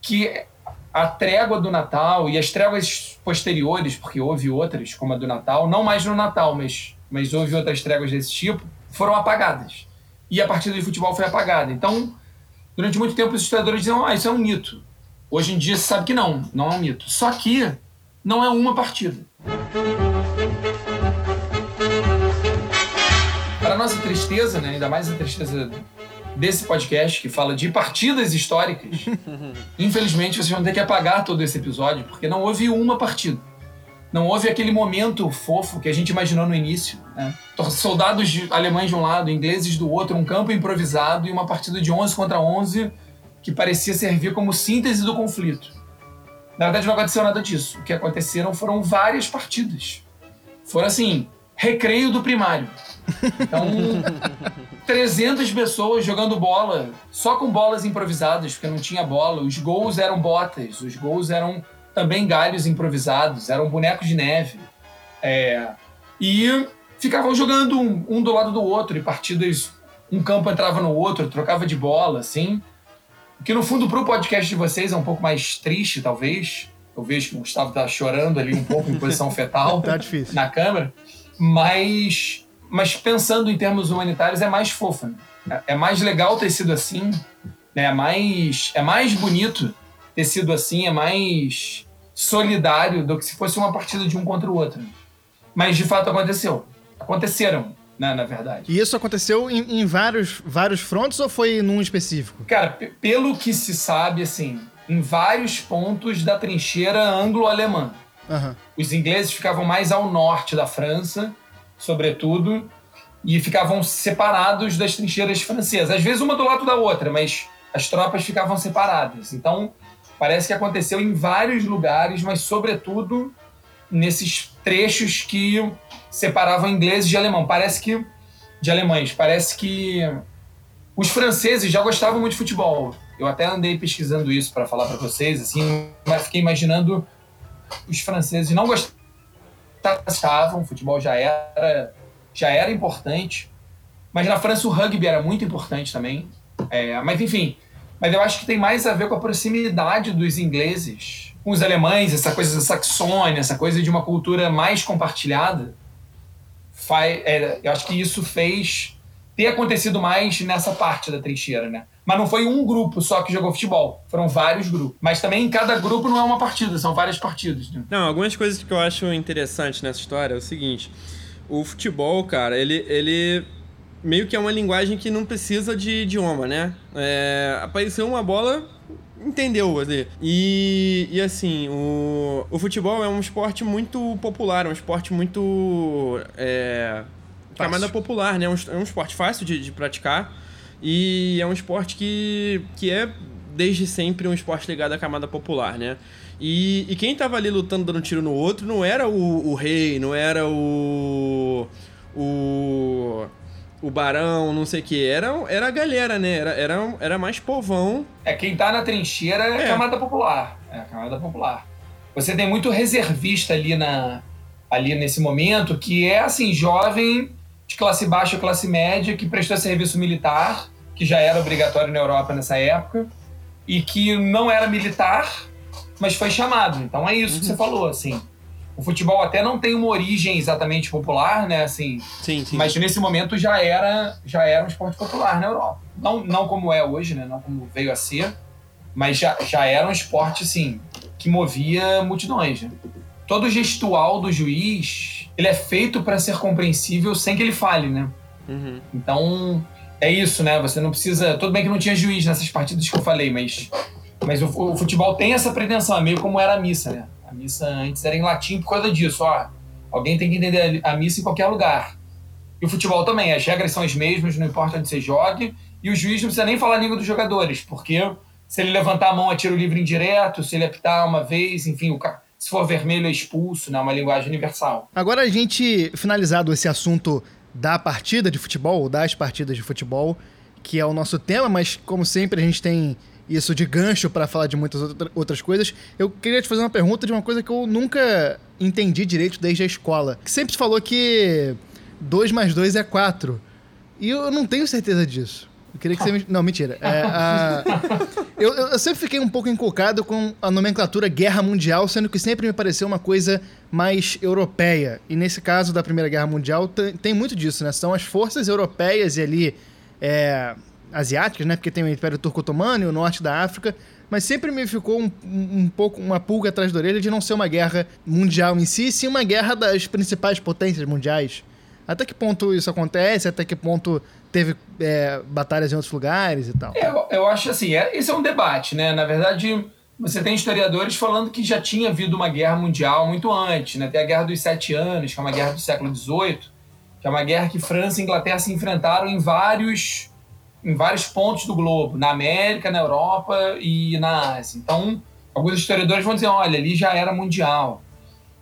que a trégua do Natal e as tréguas posteriores, porque houve outras, como a do Natal, não mais no Natal, mas, mas houve outras tréguas desse tipo, foram apagadas. E a partida de futebol foi apagada. Então, durante muito tempo, os historiadores diziam ah, isso é um mito. Hoje em dia, se sabe que não, não é um mito. Só que não é uma partida. Para a nossa tristeza, né, ainda mais a tristeza desse podcast que fala de partidas históricas, infelizmente vocês vão ter que apagar todo esse episódio, porque não houve uma partida. Não houve aquele momento fofo que a gente imaginou no início. Né? Soldados alemães de um lado, ingleses do outro, um campo improvisado e uma partida de onze contra onze que parecia servir como síntese do conflito. Na verdade, não aconteceu nada disso. O que aconteceram foram várias partidas. Foram, assim, recreio do primário. Então, trezentas pessoas jogando bola, só com bolas improvisadas, porque não tinha bola. Os gols eram botas, os gols eram também galhos improvisados, eram bonecos de neve. É... E ficavam jogando um, um do lado do outro, e partidas, um campo entrava no outro, trocava de bola, assim... Que no fundo, para o podcast de vocês, é um pouco mais triste, talvez. Eu vejo que o Gustavo tá chorando ali um pouco em posição fetal tá difícil. Na câmera. Mas, mas pensando em termos humanitários, é mais fofa. Né? É mais legal ter sido assim. Né? É, mais, é mais bonito ter sido assim. É mais solidário do que se fosse uma partida de um contra o outro. Mas, de fato, aconteceu. Aconteceram. Na, na verdade. E isso aconteceu em, em vários, vários frontes ou foi num específico? Cara, p- pelo que se sabe, assim, em vários pontos da trincheira anglo-alemã. Uhum. Os ingleses ficavam mais ao norte da França, sobretudo, e ficavam separados das trincheiras francesas. Às vezes uma do lado da outra, mas as tropas ficavam separadas. Então, parece que aconteceu em vários lugares, mas sobretudo nesses trechos que separavam ingleses de alemão. Parece que... De alemães. Parece que... Os franceses já gostavam muito de futebol. Eu até andei pesquisando isso para falar para vocês, assim, mas fiquei imaginando os franceses não gostavam. O futebol já era, já era importante. Mas na França o rugby era muito importante também. É, mas enfim... Mas eu acho que tem mais a ver com a proximidade dos ingleses com os alemães, essa coisa da Saxônia, essa coisa de uma cultura mais compartilhada. Eu acho que isso fez ter acontecido mais nessa parte da trincheira, né? Mas não foi um grupo só que jogou futebol, foram vários grupos. Mas também cada grupo não é uma partida, são várias partidas. Né? Não, algumas coisas que eu acho interessante nessa história é o seguinte, o futebol, cara, ele... ele... meio que é uma linguagem que não precisa de idioma, né? É, apareceu uma bola, entendeu ali. E, e assim, o, o futebol é um esporte muito popular, um esporte muito... É, camada popular, né? É um, é um esporte fácil de, de praticar e é um esporte que, que é, desde sempre, um esporte ligado à camada popular, né? E, e quem tava ali lutando, dando um tiro no outro, não era o, o rei, não era o... o... o barão, não sei o que, era, era a galera, né? Era, era, era mais povão. É, quem tá na trincheira é, é. camada popular. É a camada popular. Você tem muito reservista ali, na, ali nesse momento, que é, assim, jovem de classe baixa ou classe média, que prestou serviço militar, que já era obrigatório na Europa nessa época, e que não era militar, mas foi chamado. Então é isso uhum. que você falou, assim. O futebol até não tem uma origem exatamente popular, né? Assim, sim, sim. Mas nesse momento já era, já era um esporte popular na Europa. Não, não como é hoje, né? Não como veio a ser, mas já, já era um esporte, assim, que movia multidões. Né? Todo gestual do juiz ele é feito para ser compreensível sem que ele fale, né? Uhum. Então, é isso, né? Você não precisa... Tudo bem que não tinha juiz nessas partidas que eu falei, mas... Mas o, o futebol tem essa pretensão, é meio como era a missa, né? A missa antes era em latim por causa disso, ó. Alguém tem que entender a missa em qualquer lugar. E o futebol também, as regras são as mesmas, não importa onde você jogue, e o juiz não precisa nem falar a língua dos jogadores, porque se ele levantar a mão é tiro livre indireto, se ele apitar uma vez, enfim, o cara... Se for vermelho é expulso, né? Uma linguagem universal. Agora a gente, finalizado esse assunto da partida de futebol, ou das partidas de futebol, que é o nosso tema, mas como sempre a gente tem isso de gancho para falar de muitas outras coisas, eu queria te fazer uma pergunta de uma coisa que eu nunca entendi direito desde a escola. Sempre se falou que dois mais dois é quatro, e eu não tenho certeza disso. Eu queria que você... Me... Não, mentira. É, a... eu, eu sempre fiquei um pouco encucado com a nomenclatura Guerra Mundial, sendo que sempre me pareceu uma coisa mais europeia. E nesse caso da Primeira Guerra Mundial t- tem muito disso, né? São as forças europeias e ali é, asiáticas, né? Porque tem o Império Turco Otomano e o norte da África. Mas sempre me ficou um, um pouco uma pulga atrás da orelha de não ser uma guerra mundial em si, sim uma guerra das principais potências mundiais. Até que ponto isso acontece? Até que ponto teve é, batalhas em outros lugares e tal? Eu, eu acho assim, é, esse é um debate, né? Na verdade, você tem historiadores falando que já tinha havido uma guerra mundial muito antes, né? Tem a Guerra dos Sete Anos, que é uma guerra do século dezoito, que é uma guerra que França e Inglaterra se enfrentaram em vários, em vários pontos do globo, na América, na Europa e na Ásia. Então, alguns historiadores vão dizer, olha, ali já era mundial.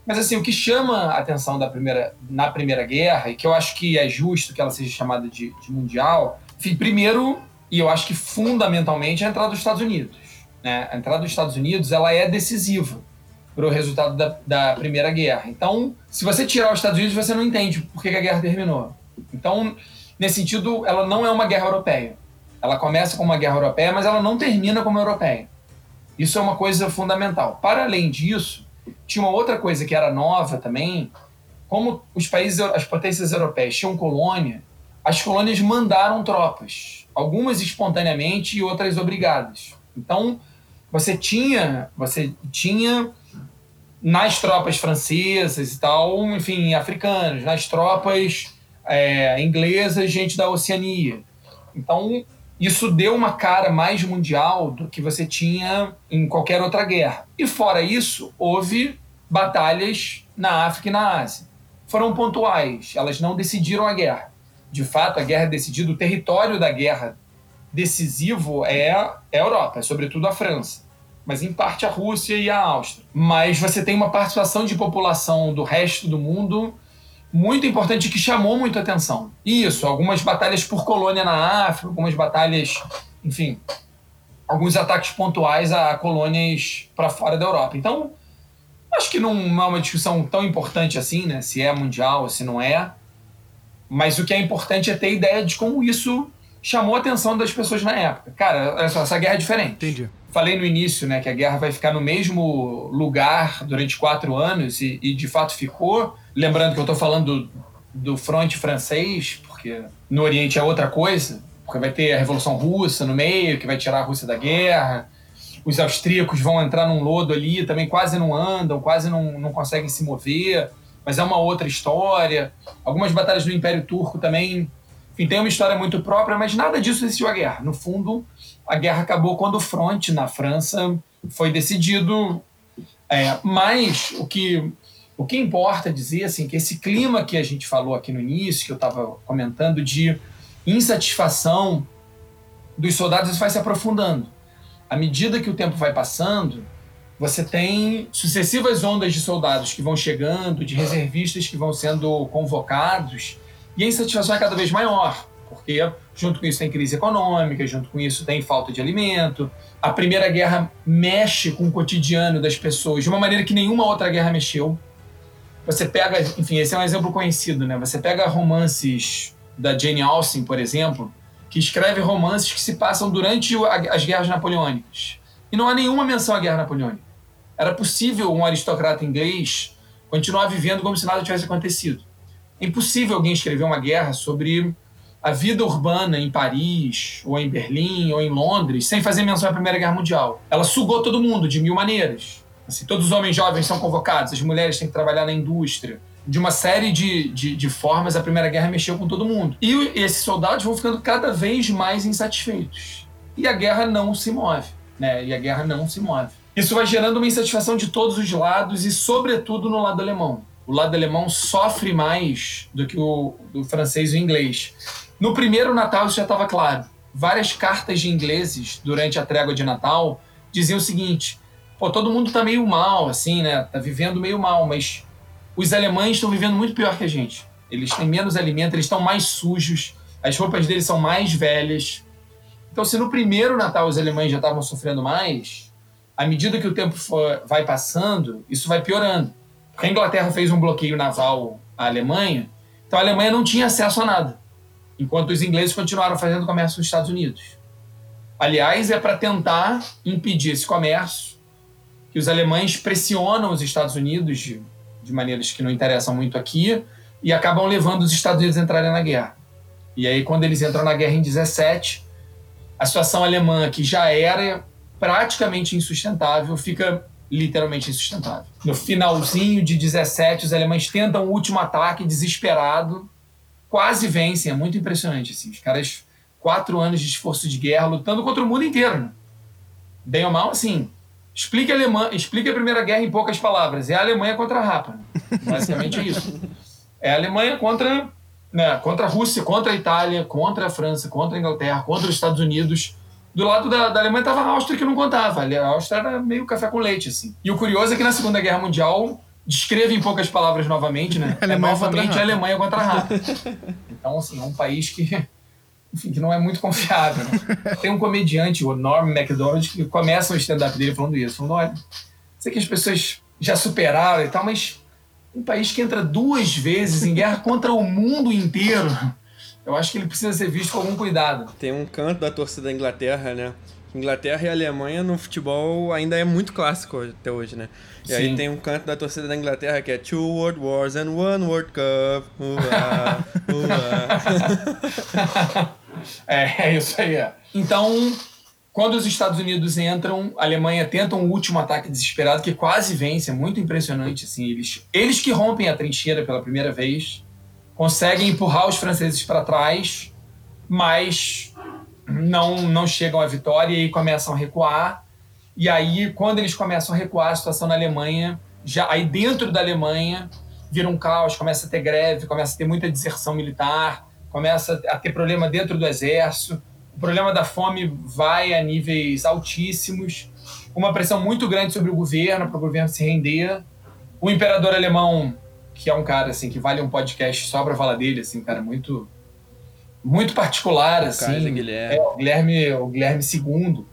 Mas, assim, o que chama a atenção da primeira, na Primeira Guerra, e que eu acho que é justo que ela seja chamada de, de mundial, primeiro, e eu acho que fundamentalmente, é a entrada dos Estados Unidos. Né? A entrada dos Estados Unidos ela é decisiva para o resultado da, da Primeira Guerra. Então, se você tirar os Estados Unidos, você não entende por que a guerra terminou. Então, nesse sentido, ela não é uma guerra europeia. Ela começa como uma guerra europeia, mas ela não termina como europeia. Isso é uma coisa fundamental. Para além disso, tinha uma outra coisa que era nova também, como os países, as potências europeias tinham colônia, as colônias mandaram tropas, algumas espontaneamente e outras obrigadas. Então, você tinha, você tinha nas tropas francesas e tal, enfim, africanos, nas tropas é, inglesas, gente da Oceania. Então, isso deu uma cara mais mundial do que você tinha em qualquer outra guerra. E fora isso, houve batalhas na África e na Ásia. Foram pontuais, elas não decidiram a guerra. De fato, a guerra é decidida, o território da guerra decisivo é a Europa, é sobretudo a França, mas em parte a Rússia e a Áustria. Mas você tem uma participação de população do resto do mundo muito importante, que chamou muita atenção. Isso, algumas batalhas por colônia na África, algumas batalhas, enfim, alguns ataques pontuais a colônias para fora da Europa. Então, acho que não é uma discussão tão importante assim, né? Se é mundial ou se não é. Mas o que é importante é ter ideia de como isso chamou a atenção das pessoas na época. Cara, olha só, essa guerra é diferente. Entendi. Falei no início, né, que a guerra vai ficar no mesmo lugar durante quatro anos e, e de fato ficou. Lembrando que eu estou falando do, do fronte francês, porque no Oriente é outra coisa, porque vai ter a Revolução Russa no meio, que vai tirar a Rússia da guerra. Os austríacos vão entrar num lodo ali, também quase não andam, quase não, não conseguem se mover, mas é uma outra história. Algumas batalhas do Império Turco também, enfim, tem uma história muito própria, mas nada disso existiu a guerra. No fundo, a guerra acabou quando o fronte na França foi decidido, é, mas o que... O que importa dizer, assim, que esse clima que a gente falou aqui no início, que eu estava comentando, de insatisfação dos soldados, isso vai se aprofundando. À medida que o tempo vai passando, você tem sucessivas ondas de soldados que vão chegando, de reservistas que vão sendo convocados, e a insatisfação é cada vez maior, porque junto com isso tem crise econômica, junto com isso tem falta de alimento. A Primeira Guerra mexe com o cotidiano das pessoas de uma maneira que nenhuma outra guerra mexeu. Você pega, enfim, esse é um exemplo conhecido, né? Você pega romances da Jane Austen, por exemplo, que escreve romances que se passam durante as guerras napoleônicas. E não há nenhuma menção à guerra napoleônica. Era possível um aristocrata inglês continuar vivendo como se nada tivesse acontecido. É impossível alguém escrever uma guerra sobre a vida urbana em Paris, ou em Berlim, ou em Londres, sem fazer menção à Primeira Guerra Mundial. Ela sugou todo mundo de mil maneiras. Assim, todos os homens jovens são convocados, as mulheres têm que trabalhar na indústria, de uma série de, de, de formas, a Primeira Guerra mexeu com todo mundo. E esses soldados vão ficando cada vez mais insatisfeitos. E a guerra não se move, né? E a guerra não se move. Isso vai gerando uma insatisfação de todos os lados e, sobretudo, no lado alemão. O lado alemão sofre mais do que o do francês e o inglês. No primeiro Natal isso já estava claro. Várias cartas de ingleses, durante a trégua de Natal, diziam o seguinte: pô, todo mundo tá meio mal, assim, né? Tá vivendo meio mal, mas os alemães estão vivendo muito pior que a gente. Eles têm menos alimento, eles estão mais sujos, as roupas deles são mais velhas. Então, se no primeiro Natal os alemães já estavam sofrendo mais, à medida que o tempo for, vai passando, isso vai piorando. A Inglaterra fez um bloqueio naval à Alemanha, então a Alemanha não tinha acesso a nada, enquanto os ingleses continuaram fazendo comércio com os Estados Unidos. Aliás, é para tentar impedir esse comércio que os alemães pressionam os Estados Unidos de, de maneiras que não interessam muito aqui e acabam levando os Estados Unidos a entrarem na guerra. E aí, quando eles entram na guerra em dezessete, a situação alemã, que já era praticamente insustentável, fica literalmente insustentável. No finalzinho de dezessete, os alemães tentam o último ataque desesperado, quase vencem, é muito impressionante, assim, os caras, quatro anos de esforço de guerra, lutando contra o mundo inteiro, né? Bem ou mal, assim, explica a, Alemanha, explica a Primeira Guerra em poucas palavras, é a Alemanha contra a Rapa, né? Basicamente é isso, é a Alemanha contra, né, contra a Rússia, contra a Itália, contra a França, contra a Inglaterra, contra os Estados Unidos. Do lado da, da Alemanha estava a Áustria, que não contava. A Áustria era meio café com leite, assim. E o curioso é que na Segunda Guerra Mundial, descreve em poucas palavras novamente, né? É novamente a Alemanha contra a Rapa. Então, assim, é um país que, enfim, que não é muito confiável, né? Tem um comediante, o Norman MacDonald, que começa o stand-up dele falando isso. Falando, olha, sei que as pessoas já superaram e tal, mas um país que entra duas vezes em guerra contra o mundo inteiro... Eu acho que ele precisa ser visto com algum cuidado. Tem um canto da torcida da Inglaterra, né? Inglaterra e Alemanha no futebol ainda é muito clássico até hoje, né? E Sim. aí tem um canto da torcida da Inglaterra que é Two World Wars and One World Cup. Uá, uá. é, é isso aí. É. Então, quando os Estados Unidos entram, a Alemanha tenta um último ataque desesperado que quase vence. É muito impressionante, assim. Eles, eles que rompem a trincheira pela primeira vez... conseguem empurrar os franceses para trás, mas não, não chegam à vitória e começam a recuar. E aí, quando eles começam a recuar, a situação na Alemanha, já, aí dentro da Alemanha, vira um caos, começa a ter greve, começa a ter muita deserção militar, começa a ter problema dentro do exército, o problema da fome vai a níveis altíssimos, uma pressão muito grande sobre o governo, para o governo se render. O imperador alemão... que é um cara, assim, que vale um podcast só pra falar dele, assim, cara, muito muito particular, o assim. Cara, Guilherme. É, o Guilherme, o Guilherme segundo.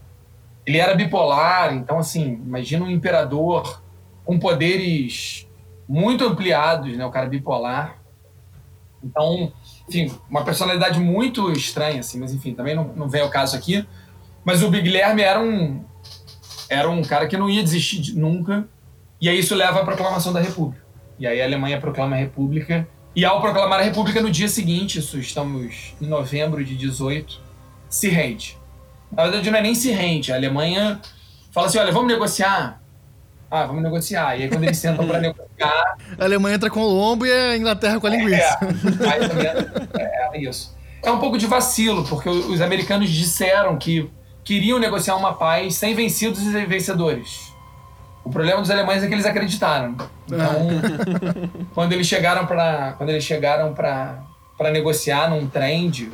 Ele era bipolar, então, assim, imagina um imperador com poderes muito ampliados, né, o cara bipolar. Então, enfim, uma personalidade muito estranha, assim, mas, enfim, também não, não vem ao caso aqui. Mas o Guilherme era um, era um cara que não ia desistir de, nunca, e aí isso leva à proclamação da República. E aí a Alemanha proclama a República. E ao proclamar a República, no dia seguinte, isso estamos em novembro de dezoito, se rende. Na verdade, não é nem se rende. A Alemanha fala assim, olha, vamos negociar? Ah, vamos negociar. E aí quando eles sentam para negociar... A Alemanha entra com o lombo e a Inglaterra com a linguiça. É, é, é isso. É um pouco de vacilo, porque os americanos disseram que queriam negociar uma paz sem vencidos e vencedores. O problema dos alemães é que eles acreditaram. Então, quando eles chegaram para quando eles chegaram para para negociar num trem, de,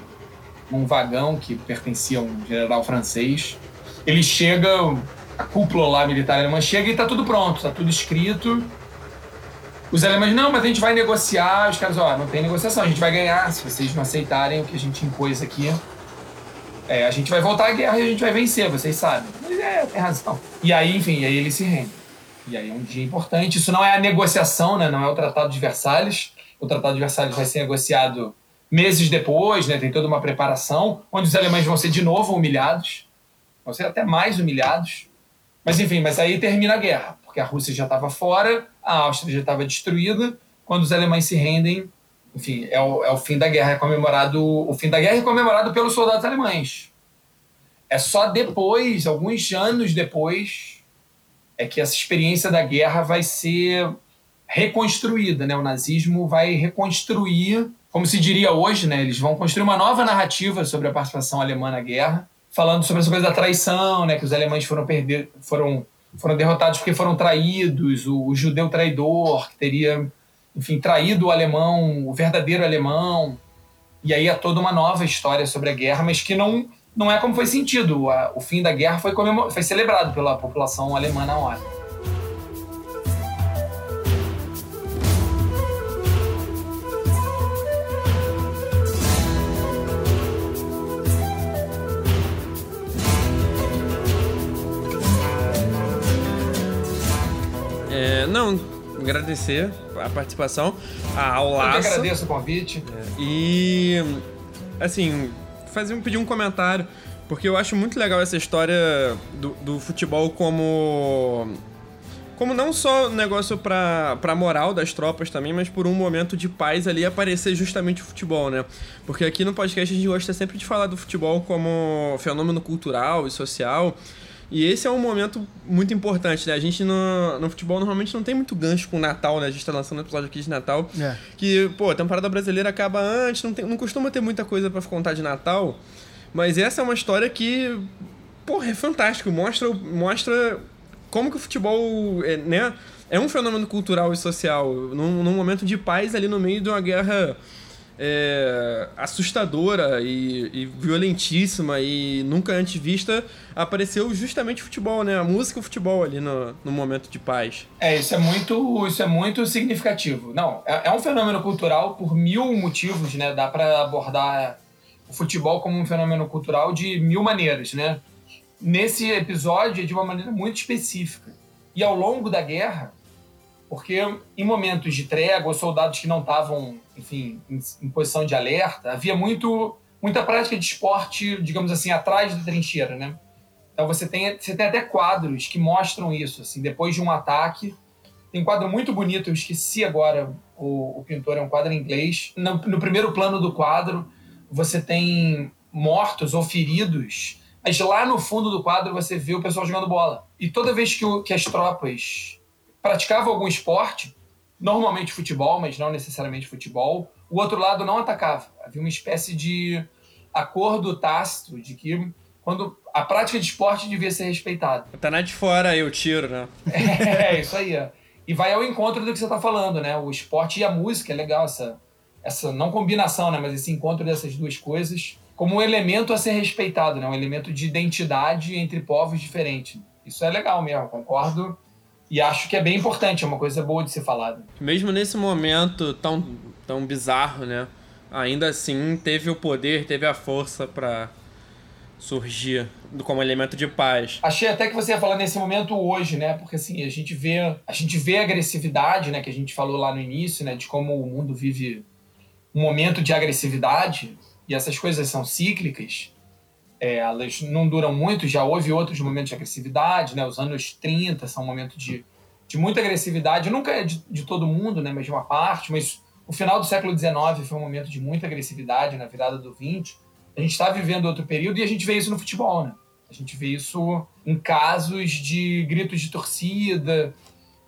num vagão que pertencia a um general francês, eles chegam, a cúpula lá militar alemã chega e tá tudo pronto, tá tudo escrito. Os alemães, não, mas a gente vai negociar. Os caras, ó, oh, não tem negociação, a gente vai ganhar. Se vocês não aceitarem o que a gente impôs aqui, é, a gente vai voltar à guerra e a gente vai vencer, vocês sabem. Mas é, tem razão. E aí, enfim, e aí eles se rendem. E aí é um dia importante. Isso não é a negociação, né? Não é o Tratado de Versalhes. O Tratado de Versalhes vai ser negociado meses depois, né? Tem toda uma preparação, onde os alemães vão ser de novo humilhados. Vão ser até mais humilhados. Mas enfim, mas aí termina a guerra, porque a Rússia já estava fora, a Áustria já estava destruída. Quando os alemães se rendem, enfim, é o, é o fim da guerra. É comemorado, o fim da guerra é comemorado pelos soldados alemães. É só depois, alguns anos depois... é que essa experiência da guerra vai ser reconstruída, né? O nazismo vai reconstruir, como se diria hoje, né? Eles vão construir uma nova narrativa sobre a participação alemã na guerra, falando sobre essa coisa da traição, né? Que os alemães foram perder, foram, foram derrotados porque foram traídos, o, o judeu traidor, que teria, enfim, traído o alemão, o verdadeiro alemão. E aí é toda uma nova história sobre a guerra, mas que não, não é como foi sentido. O fim da guerra foi, comemor... foi celebrado pela população alemã na hora. Não, agradecer a participação, a aulaça. Eu que agradeço o convite. E, assim, fazer, pedir um comentário, porque eu acho muito legal essa história do, do futebol como... Como não só negócio pra, pra moral das tropas também, mas por um momento de paz ali aparecer justamente o futebol, né? Porque aqui no podcast a gente gosta sempre de falar do futebol como fenômeno cultural e social. E esse é um momento muito importante, né? A gente no, no futebol normalmente não tem muito gancho com o Natal, né? A gente tá lançando um episódio aqui de Natal. É. Que, pô, a temporada brasileira acaba antes, não, tem, não costuma ter muita coisa pra contar de Natal. Mas essa é uma história que, porra, é fantástico. Mostra, mostra como que o futebol é, né? É um fenômeno cultural e social. Num, num momento de paz ali no meio de uma guerra É, assustadora e, e violentíssima e nunca antes vista, apareceu justamente o futebol, né? A música e o futebol ali no, no momento de paz. É, isso é muito, isso é muito significativo. Não, é, é um fenômeno cultural por mil motivos, né? Dá para abordar o futebol como um fenômeno cultural de mil maneiras, né? Nesse episódio é de uma maneira muito específica. E ao longo da guerra, porque em momentos de trégua, os soldados que não estavam, enfim, em, em posição de alerta, havia muito, muita prática de esporte, digamos assim, atrás da trincheira, né? Então você tem, você tem até quadros que mostram isso, assim, depois de um ataque. Tem um quadro muito bonito, eu esqueci agora o, o pintor, é um quadro em inglês. No, no primeiro plano do quadro, você tem mortos ou feridos, mas lá no fundo do quadro você vê o pessoal jogando bola. E toda vez que, o, que as tropas praticava algum esporte, normalmente futebol, mas não necessariamente futebol, o outro lado não atacava. Havia uma espécie de acordo tácito de que quando a prática de esporte devia ser respeitada. Tá na de fora aí o tiro, né? É, é isso aí. É. E vai ao encontro do que você tá falando, né? O esporte e a música, é legal essa, essa não combinação, né? Mas esse encontro dessas duas coisas como um elemento a ser respeitado, né? Um elemento de identidade entre povos diferentes. Isso é legal mesmo, concordo. E acho que é bem importante, é uma coisa boa de ser falada. Mesmo nesse momento tão, tão bizarro, né? Ainda assim, teve o poder, teve a força para surgir como elemento de paz. Achei até que você ia falar nesse momento hoje, né? Porque assim, a gente vê a, gente vê a agressividade, né? Que a gente falou lá no início, né? De como o mundo vive um momento de agressividade. E essas coisas são cíclicas. É, elas não duram muito, já houve outros momentos de agressividade, né? Os anos trinta são um momento de, de muita agressividade, nunca é de, de todo mundo, né? Mas de uma parte, mas o final do século dezenove foi um momento de muita agressividade, na virada do vinte, a gente está vivendo outro período e a gente vê isso no futebol, né? A gente vê isso em casos de gritos de torcida,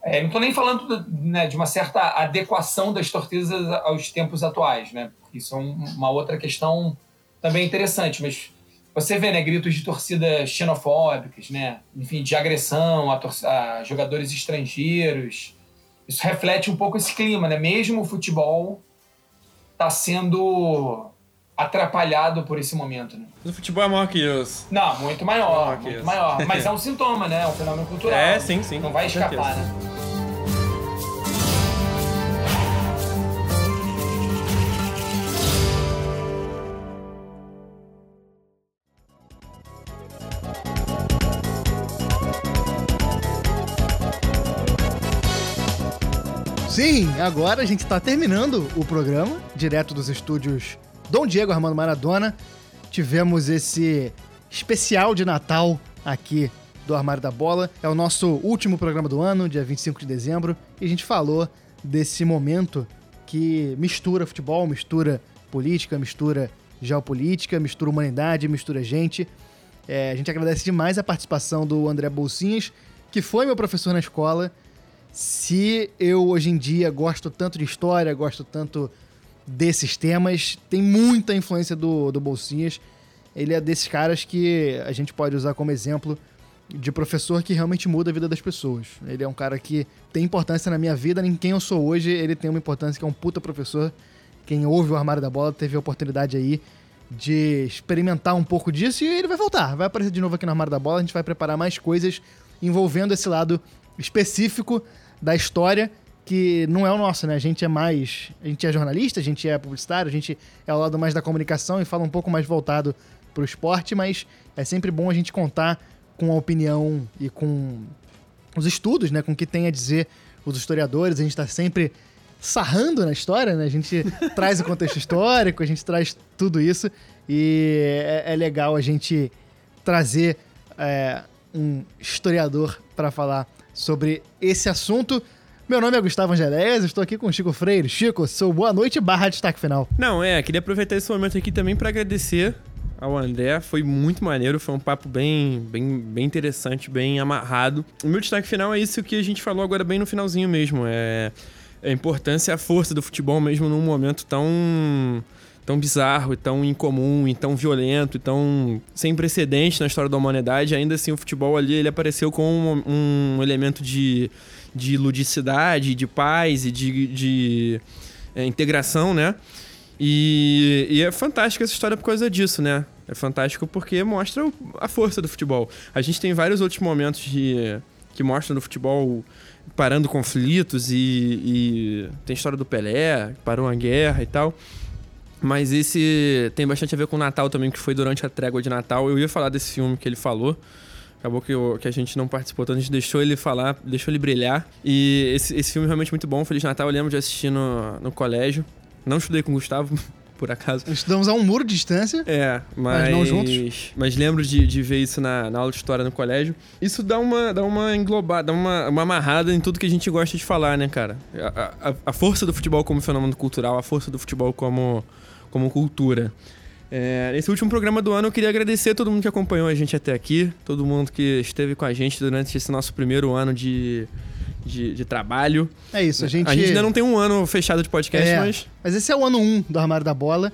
é, não estou nem falando, né, de uma certa adequação das torcidas aos tempos atuais, né? Isso é uma outra questão também interessante, mas você vê, né, gritos de torcida xenofóbicas, né? Enfim, de agressão a, tor- a jogadores estrangeiros. Isso reflete um pouco esse clima, né? Mesmo o futebol está sendo atrapalhado por esse momento, né? O futebol é maior que isso. Não, muito maior, é maior muito isso. maior. Mas é um sintoma, né? É um fenômeno cultural. É, sim, sim. Não vai escapar, né? Sim, agora a gente está terminando o programa, direto dos estúdios Dom Diego Armando Maradona. Tivemos esse especial de Natal aqui do Armário da Bola. É o nosso último programa do ano, dia vinte e cinco de dezembro. E a gente falou desse momento que mistura futebol, mistura política, mistura geopolítica, mistura humanidade, mistura gente. É, a gente agradece demais a participação do André Bolsinhas, que foi meu professor na escola. se eu hoje em dia gosto tanto de história, gosto tanto desses temas, tem muita influência do, do Bolsinhas. Ele é desses caras que a gente pode usar como exemplo de professor que realmente muda a vida das pessoas. Ele é um cara que tem importância na minha vida, em quem eu sou hoje, ele tem uma importância, que é um puta professor. Quem ouve o Armário da Bola teve a oportunidade aí de experimentar um pouco disso, e ele vai voltar, vai aparecer de novo aqui no Armário da Bola. A gente vai preparar mais coisas envolvendo esse lado específico da história, que não é o nosso, né? A gente é mais... A gente é jornalista, a gente é publicitário, a gente é ao lado mais da comunicação e fala um pouco mais voltado pro esporte, mas é sempre bom a gente contar com a opinião e com os estudos, né? Com o que tem a dizer os historiadores. A gente tá sempre sarrando na história, né? A gente traz o contexto histórico, a gente traz tudo isso, e é, é legal a gente trazer é, um historiador para falar sobre esse assunto. Meu nome é Gustavo Angelés, estou aqui com o Chico Freire. Chico, seu boa noite barra destaque final. Não, é, queria aproveitar esse momento aqui também para agradecer ao André, foi muito maneiro, foi um papo bem, bem, bem interessante, bem amarrado. O meu destaque final é isso que a gente falou agora bem no finalzinho mesmo, é... a importância e a força do futebol mesmo num momento tão, tão bizarro, e tão incomum, e tão violento, e tão sem precedente na história da humanidade. Ainda assim, o futebol ali ele apareceu como um, um elemento de, de ludicidade, de paz e de, de é, integração, né? E, e é fantástica essa história por causa disso, né? É fantástico porque mostra a força do futebol. A gente tem vários outros momentos de, que mostram do futebol... parando conflitos e, e... tem história do Pelé, parou a guerra e tal. Mas esse tem bastante a ver com o Natal também, que foi durante a trégua de Natal. Eu ia falar desse filme que ele falou. Acabou que, eu, que a gente não participou, então a gente deixou ele falar, deixou ele brilhar. E esse, esse filme é realmente muito bom. Feliz Natal, eu lembro de assistir no, no colégio. Não estudei com o Gustavo, por acaso. Estudamos a um muro de distância, é, mas, mas não juntos. Mas lembro de, de ver isso na, na aula de história no colégio. Isso dá uma, dá uma englobada, dá uma, uma amarrada em tudo que a gente gosta de falar, né, cara? A, a, a força do futebol como fenômeno cultural, a força do futebol como, como cultura. É, nesse último programa do ano, eu queria agradecer a todo mundo que acompanhou a gente até aqui, todo mundo que esteve com a gente durante esse nosso primeiro ano de... De, de trabalho. É isso, a gente... A gente ainda não tem um ano fechado de podcast, é, mas... Mas esse é o ano um do Armário da Bola.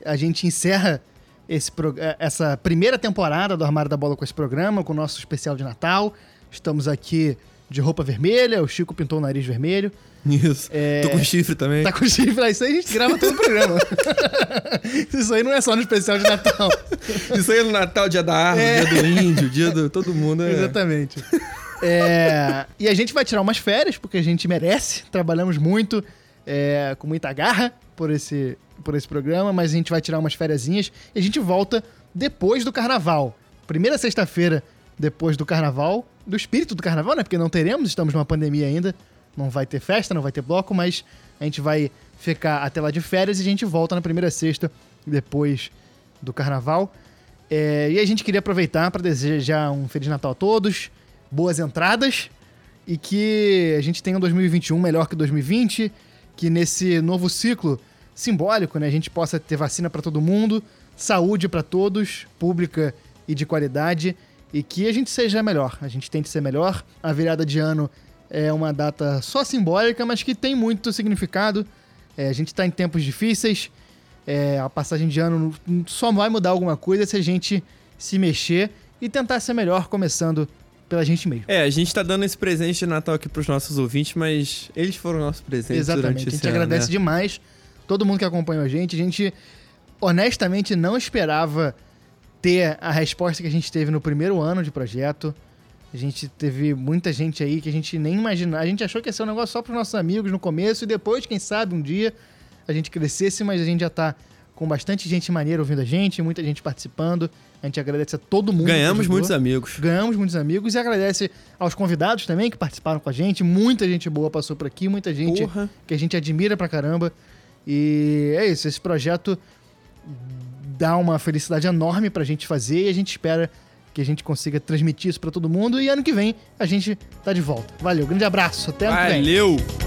É. A gente encerra esse pro... essa primeira temporada do Armário da Bola com esse programa, com o nosso especial de Natal. Estamos aqui de roupa vermelha, o Chico pintou o nariz vermelho. Isso. É... Tô com chifre também. Tá com chifre, isso aí a gente grava todo o programa. Isso aí não é só no especial de Natal. Isso aí é no Natal, dia da árvore, é. dia do índio, dia do... Todo mundo é... Exatamente. É, e a gente vai tirar umas férias, porque a gente merece, trabalhamos muito, é, com muita garra por esse, por esse programa, mas a gente vai tirar umas fériasinhas e a gente volta depois do Carnaval. Primeira sexta-feira depois do Carnaval, do espírito do Carnaval, né? Porque não teremos, estamos numa pandemia ainda, não vai ter festa, não vai ter bloco, mas a gente vai ficar até lá de férias e a gente volta na primeira sexta depois do Carnaval. É, e a gente queria aproveitar para desejar um Feliz Natal a todos, boas entradas, e que a gente tenha um dois mil e vinte e um melhor que dois mil e vinte, que nesse novo ciclo simbólico, né, a gente possa ter vacina para todo mundo, saúde para todos, pública e de qualidade, e que a gente seja melhor, a gente tente ser melhor. A virada de ano é uma data só simbólica, mas que tem muito significado. É, a gente está em tempos difíceis, é, a passagem de ano só vai mudar alguma coisa se a gente se mexer e tentar ser melhor, começando pela gente mesmo. É, a gente tá dando esse presente de Natal aqui pros nossos ouvintes, mas eles foram nossos presentes. Exatamente. Durante esse ano. A gente agradece, né, demais todo mundo que acompanhou a gente. A gente, honestamente, não esperava ter a resposta que a gente teve no primeiro ano de projeto. A gente teve muita gente aí que a gente nem imaginava. A gente achou que ia ser um negócio só pros nossos amigos no começo e depois, quem sabe, um dia a gente crescesse, mas a gente já tá com bastante gente maneira ouvindo a gente, muita gente participando. A gente agradece a todo mundo. Ganhamos muitos amigos. Ganhamos muitos amigos. E agradece aos convidados também que participaram com a gente. Muita gente boa passou por aqui. Muita gente Porra. que a gente admira pra caramba. E é isso. Esse projeto dá uma felicidade enorme pra gente fazer. E a gente espera que a gente consiga transmitir isso pra todo mundo. E ano que vem a gente tá de volta. Valeu. Grande abraço. Até ano que vem. Valeu!